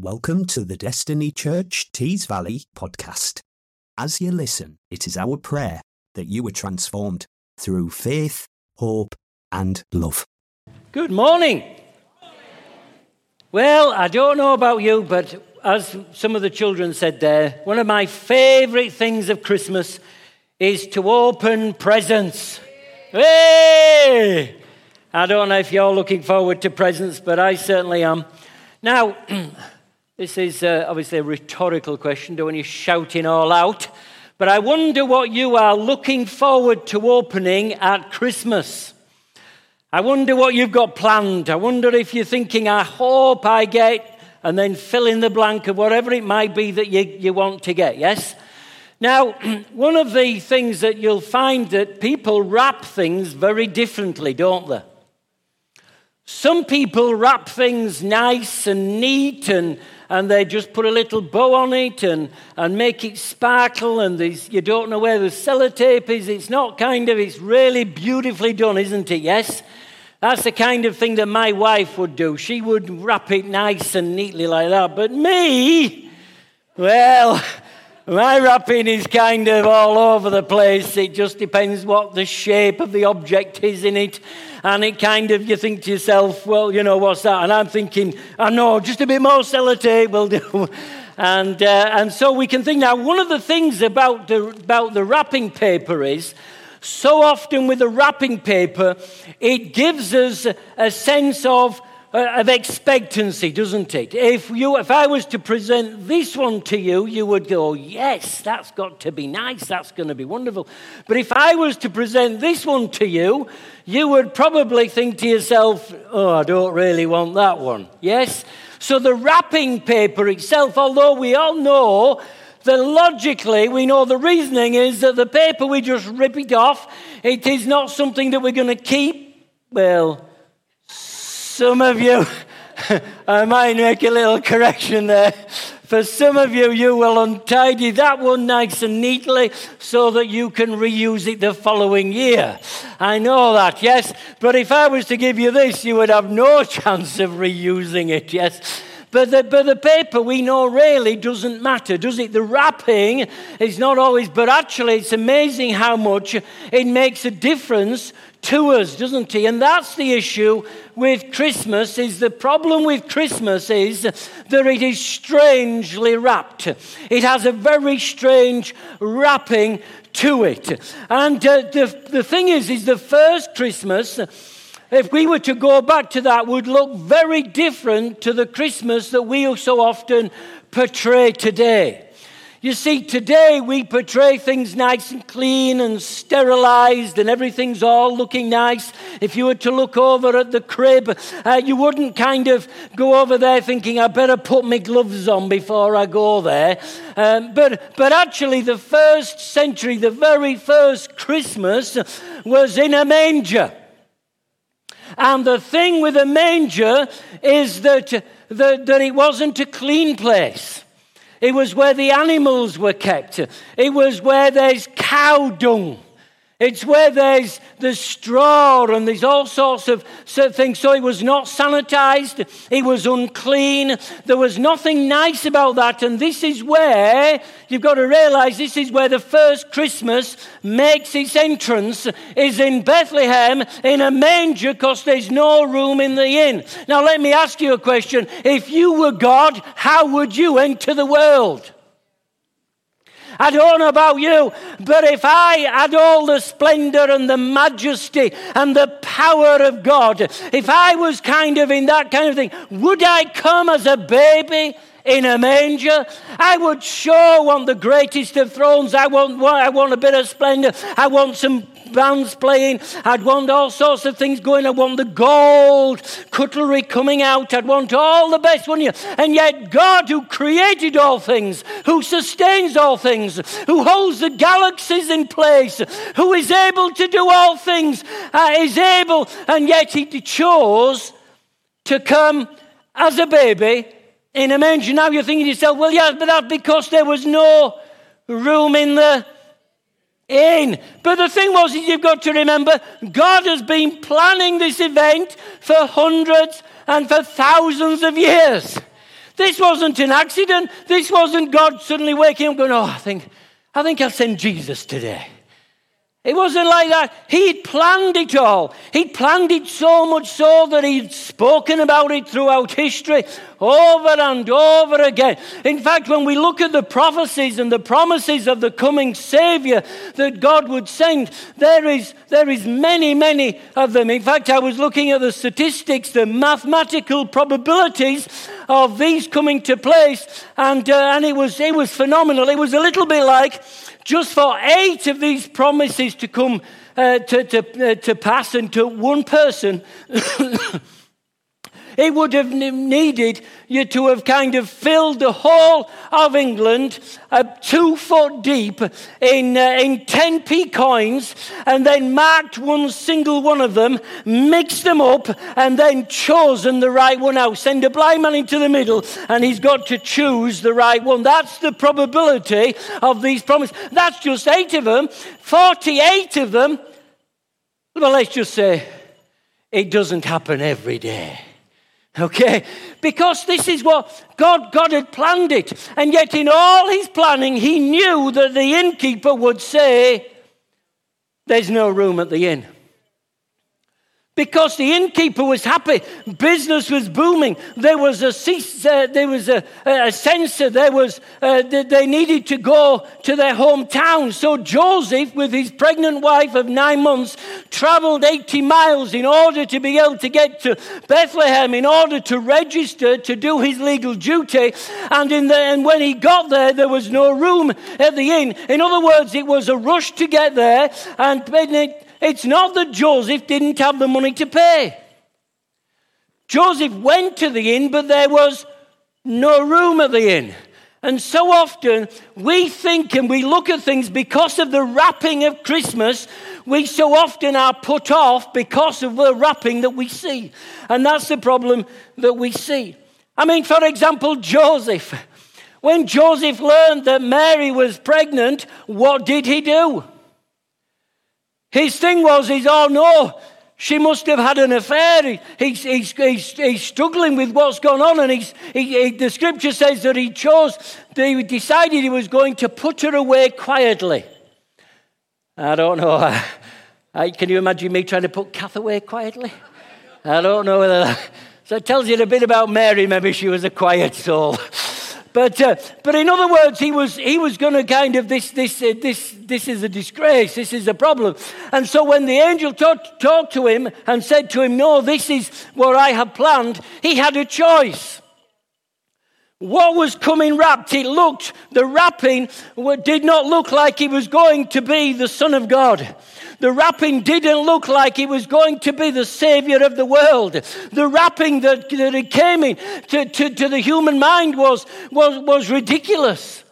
Welcome to the Destiny Church Tees Valley podcast. As you listen, it is our prayer that you are transformed through faith, hope, and love. Good morning. Well, I don't know about you, but as some of the children said there, one of my favourite things of Christmas is to open presents. Hey! I don't know if you're looking forward to presents, but I certainly am. Now, this is obviously a rhetorical question, don't want you shouting all out, but I wonder what you are looking forward to opening at Christmas. I wonder what you've got planned. I wonder if you're thinking, I hope I get, and then fill in the blank of whatever it might be that you want to get, yes? Now, one of the things that you'll find that people wrap things very differently, don't they? Some people wrap things nice and neat and they just put a little bow on it and make it sparkle and you don't know where the sellotape is. It's not kind of, it's really beautifully done, isn't it? Yes? That's the kind of thing that my wife would do. She would wrap it nice and neatly like that. But me, well, my wrapping is kind of all over the place. It just depends what the shape of the object is in it. And it kind of, you think to yourself, well, you know, what's that? And I'm thinking, I know, just a bit more sellotape will do. And so we can think. Now, one of the things about the wrapping paper is, so often with the wrapping paper, it gives us a sense of expectancy, doesn't it? If I was to present this one to you, you would go, yes, that's got to be nice, that's going to be wonderful. But if I was to present this one to you, you would probably think to yourself, oh, I don't really want that one, yes? So the wrapping paper itself, although we all know that logically we know the reasoning is that the paper, we just rip it off, it is not something that we're going to keep, well, some of you, I might make a little correction there. For some of you, you will untidy that one nice and neatly so that you can reuse it the following year. I know that, yes? But if I was to give you this, you would have no chance of reusing it, yes? But the paper, we know, really doesn't matter, does it? The wrapping is not always, but actually it's amazing how much it makes a difference to us, doesn't it? And that's the issue with Christmas, is the problem with Christmas is that it is strangely wrapped. It has a very strange wrapping to it. And the thing is the first Christmas, if we were to go back to that, would look very different to the Christmas that we so often portray today. You see, today we portray things nice and clean and sterilised and everything's all looking nice. If you were to look over at the crib, you wouldn't kind of go over there thinking, I better put my gloves on before I go there. But actually the first century, the very first Christmas was in a manger. And the thing with a manger is that it wasn't a clean place. It was where the animals were kept. It was where there's cow dung. It's where there's the straw and there's all sorts of things. So it was not sanitized. It was unclean. There was nothing nice about that. And this is where, you've got to realize, this is where the first Christmas makes its entrance, is in Bethlehem in a manger because there's no room in the inn. Now let me ask you a question. If you were God, how would you enter the world? I don't know about you, but if I had all the splendor and the majesty and the power of God, if I was kind of in that kind of thing, would I come as a baby in a manger? I would sure want the greatest of thrones. I want a bit of splendor. I want some bands playing. I'd want all sorts of things going. I want the gold cutlery coming out. I'd want all the best, wouldn't you? And yet God, who created all things, who sustains all things, who holds the galaxies in place, who is able to do all things, is able, and yet he chose to come as a baby in a manger. Now you're thinking to yourself, well, yeah, but that's because there was no room in the in. But the thing was, is you've got to remember, God has been planning this event for hundreds and for thousands of years. This wasn't an accident. This wasn't God suddenly waking up going, oh, I think I'll send Jesus today. It wasn't like that. He'd planned it all. He'd planned it so much so that he'd spoken about it throughout history over and over again. In fact, when we look at the prophecies and the promises of the coming Savior that God would send, there is many, many of them. In fact, I was looking at the statistics, the mathematical probabilities of these coming to place, and it was phenomenal. It was a little bit like, just for 8 of these promises to come to pass and to one person, it would have needed you to have kind of filled the whole of England 2 foot deep in 10p coins, and then marked one single one of them, mixed them up, and then chosen the right one out. Send a blind man into the middle, and he's got to choose the right one. That's the probability of these promises. That's just 8 of them. 48 of them, well, let's just say, it doesn't happen every day. Okay, because this is what God had planned it. And yet in all his planning, he knew that the innkeeper would say, there's no room at the inn. Because the innkeeper was happy, business was booming, there was a sense that they needed to go to their hometown. So Joseph, with his pregnant wife of 9 months, traveled 80 miles in order to be able to get to Bethlehem, in order to register, to do his legal duty. And when he got there, there was no room at the inn. In other words, it was a rush to get there, and it's not that Joseph didn't have the money to pay. Joseph went to the inn, but there was no room at the inn. And so often we think and we look at things because of the wrapping of Christmas. We so often are put off because of the wrapping that we see. And that's the problem that we see. I mean, for example, Joseph. When Joseph learned that Mary was pregnant, what did he do? His thing was, oh no, she must have had an affair. He's struggling with what's gone on, and the scripture says that he decided he was going to put her away quietly. I don't know. Can you imagine me trying to put Kath away quietly? I don't know whether that. So it tells you a bit about Mary. Maybe she was a quiet soul. But in other words, he was going to kind of this is a disgrace, this is a problem. And so when the angel talked to him and said to him, no, this is what I have planned, he had a choice. What was coming wrapped, the wrapping did not look like he was going to be the Son of God. The wrapping didn't look like he was going to be the Savior of the world. The wrapping that he came in to the human mind was ridiculous.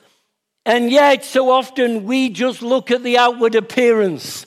And yet, so often, we just look at the outward appearance.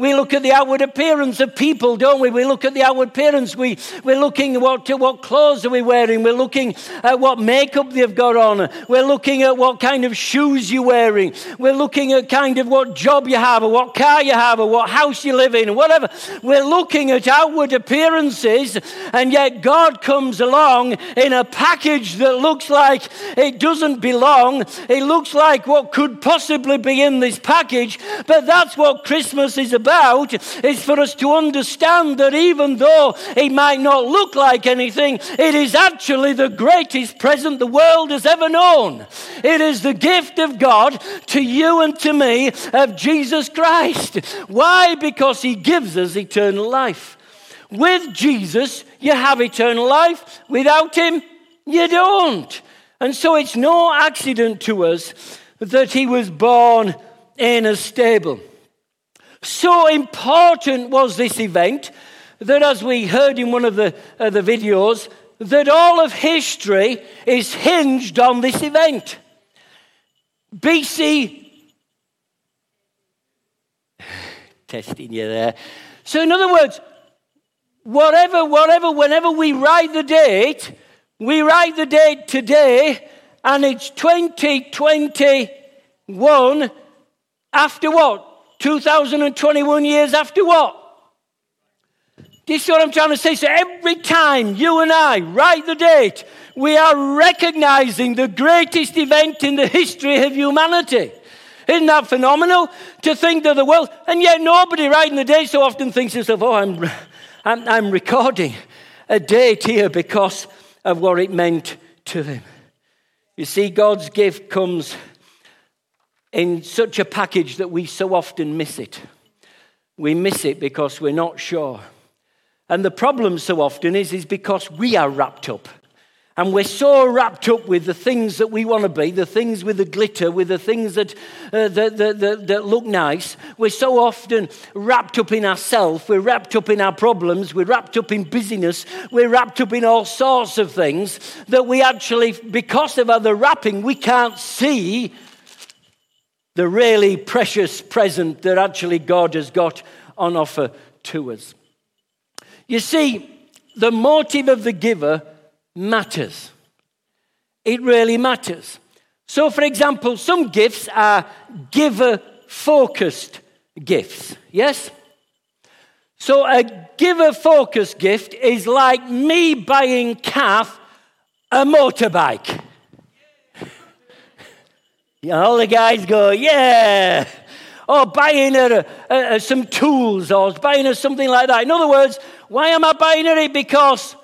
We look at the outward appearance of people, don't we? We look at the outward appearance. We're looking at what clothes are we wearing. We're looking at what makeup they've got on. We're looking at what kind of shoes you're wearing. We're looking at kind of what job you have or what car you have or what house you live in or whatever. We're looking at outward appearances, and yet God comes along in a package that looks like it doesn't belong. It looks like what could possibly be in this package, but that's what Christmas is about. Is for us to understand that even though it might not look like anything, it is actually the greatest present the world has ever known. It is the gift of God to you and to me of Jesus Christ. Why? Because he gives us eternal life. With Jesus, you have eternal life. Without him, you don't. And so it's no accident to us that he was born in a stable. So important was this event that, as we heard in one of the videos, that all of history is hinged on this event. BC, testing you there. So in other words, whenever we write the date, today, and it's 2021 after what? 2021 years after what? Do you see what I'm trying to say? So every time you and I write the date, we are recognizing the greatest event in the history of humanity. Isn't that phenomenal? To think that the world, and yet nobody writing the date so often thinks to themselves, oh, I'm recording a date here because of what it meant to them. You see, God's gift comes in such a package that we so often miss it. We miss it because we're not sure. And the problem so often is because we are wrapped up. And we're so wrapped up with the things that we want to be, the things with the glitter, with the things that look nice. We're so often wrapped up in ourselves. We're wrapped up in our problems. We're wrapped up in busyness. We're wrapped up in all sorts of things that we actually, because of other wrapping, we can't see the really precious present that actually God has got on offer to us. You see, the motive of the giver matters. It really matters. So, for example, some gifts are giver-focused gifts, yes? So a giver-focused gift is like me buying Kath a motorbike. All the guys go, yeah! Or buying her some tools or buying her something like that. In other words, why am I buying her it? Because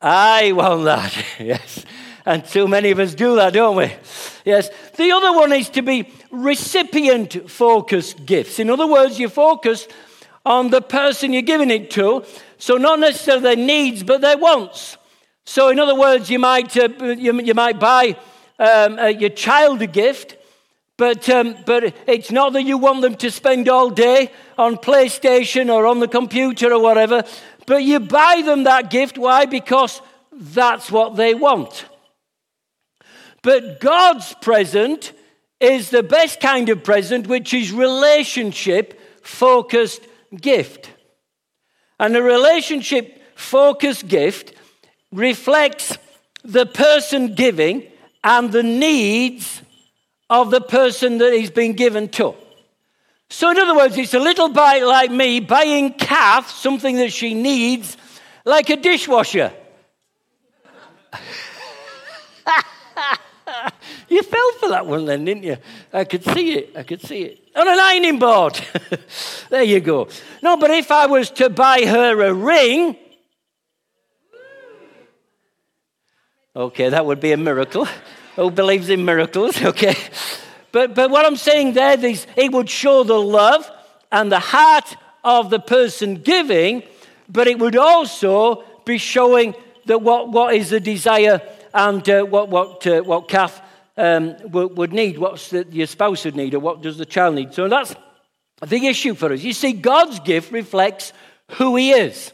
I want that, yes. And too many of us do that, don't we? Yes. The other one is to be recipient-focused gifts. In other words, you're focused on the person you're giving it to, so not necessarily their needs, but their wants. So in other words, you might buy your child a gift, but it's not that you want them to spend all day on PlayStation or on the computer or whatever. But you buy them that gift. Why? Because that's what they want. But God's present is the best kind of present, which is relationship-focused gift. And a relationship-focused gift reflects the person giving and the needs of the person that he's been given to. So in other words, it's a little bite like me buying Kath something that she needs, like a dishwasher. You fell for that one then, didn't you? I could see it. On an ironing board. There you go. No, but if I was to buy her a ring, okay, that would be a miracle. Who believes in miracles? Okay. But what I'm saying there is it would show the love and the heart of the person giving, but it would also be showing that what is the desire and what Kath would need, what your spouse would need, or what does the child need. So that's the issue for us. You see, God's gift reflects who he is.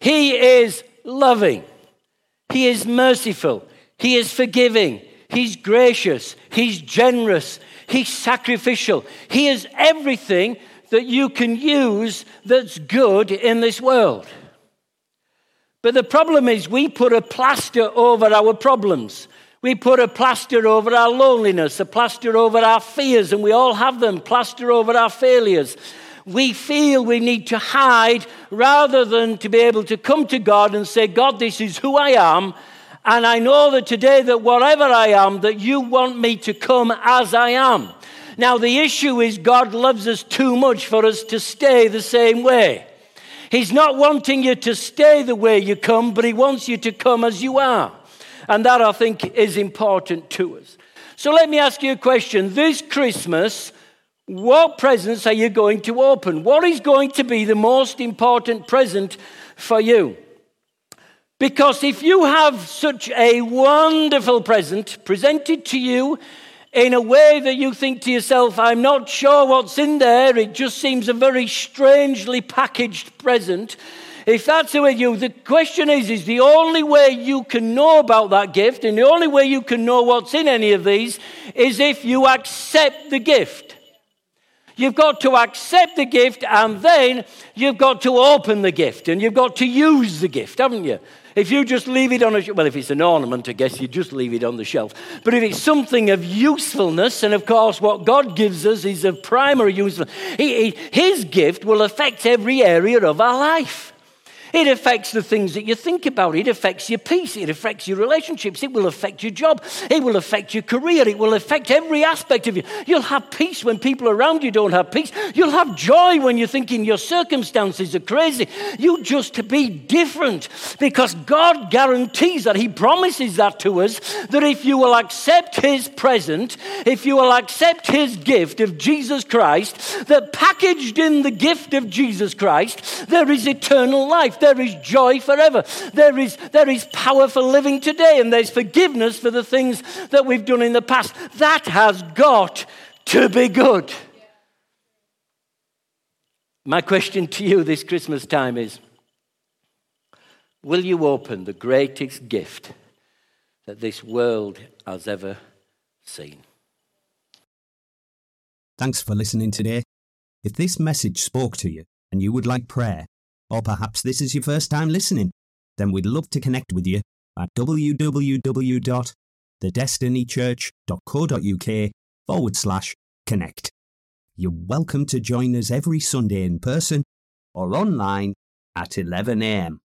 He is loving. He is merciful. He is forgiving. He's gracious, he's generous, he's sacrificial. He is everything that you can use that's good in this world. But the problem is we put a plaster over our problems. We put a plaster over our loneliness, a plaster over our fears, and we all have them, plaster over our failures. We feel we need to hide rather than to be able to come to God and say, God, this is who I am. And I know that today that whatever I am, that you want me to come as I am. Now, the issue is God loves us too much for us to stay the same way. He's not wanting you to stay the way you come, but he wants you to come as you are. And that, I think, is important to us. So let me ask you a question. This Christmas, what presents are you going to open? What is going to be the most important present for you? Because if you have such a wonderful present presented to you in a way that you think to yourself, I'm not sure what's in there, it just seems a very strangely packaged present. If that's the way you, the question is the only way you can know about that gift and the only way you can know what's in any of these is if you accept the gift. You've got to accept the gift and then you've got to open the gift and you've got to use the gift, haven't you? If you just leave it on a shelf, well, if it's an ornament, I guess you just leave it on the shelf. But if it's something of usefulness, and of course what God gives us is of primary usefulness, His gift will affect every area of our life. It affects the things that you think about. It affects your peace. It affects your relationships. It will affect your job. It will affect your career. It will affect every aspect of you. You'll have peace when people around you don't have peace. You'll have joy when you're thinking your circumstances are crazy. You just be different because God guarantees that. He promises that to us, that if you will accept His present, if you will accept His gift of Jesus Christ, that packaged in the gift of Jesus Christ, there is eternal life. There is joy forever. There is power for living today, and there's forgiveness for the things that we've done in the past. That has got to be good. Yeah. My question to you this Christmas time is, will you open the greatest gift that this world has ever seen? Thanks for listening today. If this message spoke to you and you would like prayer, or perhaps this is your first time listening, then we'd love to connect with you at www.thedestinychurch.co.uk/connect. You're welcome to join us every Sunday in person or online at 11 a.m.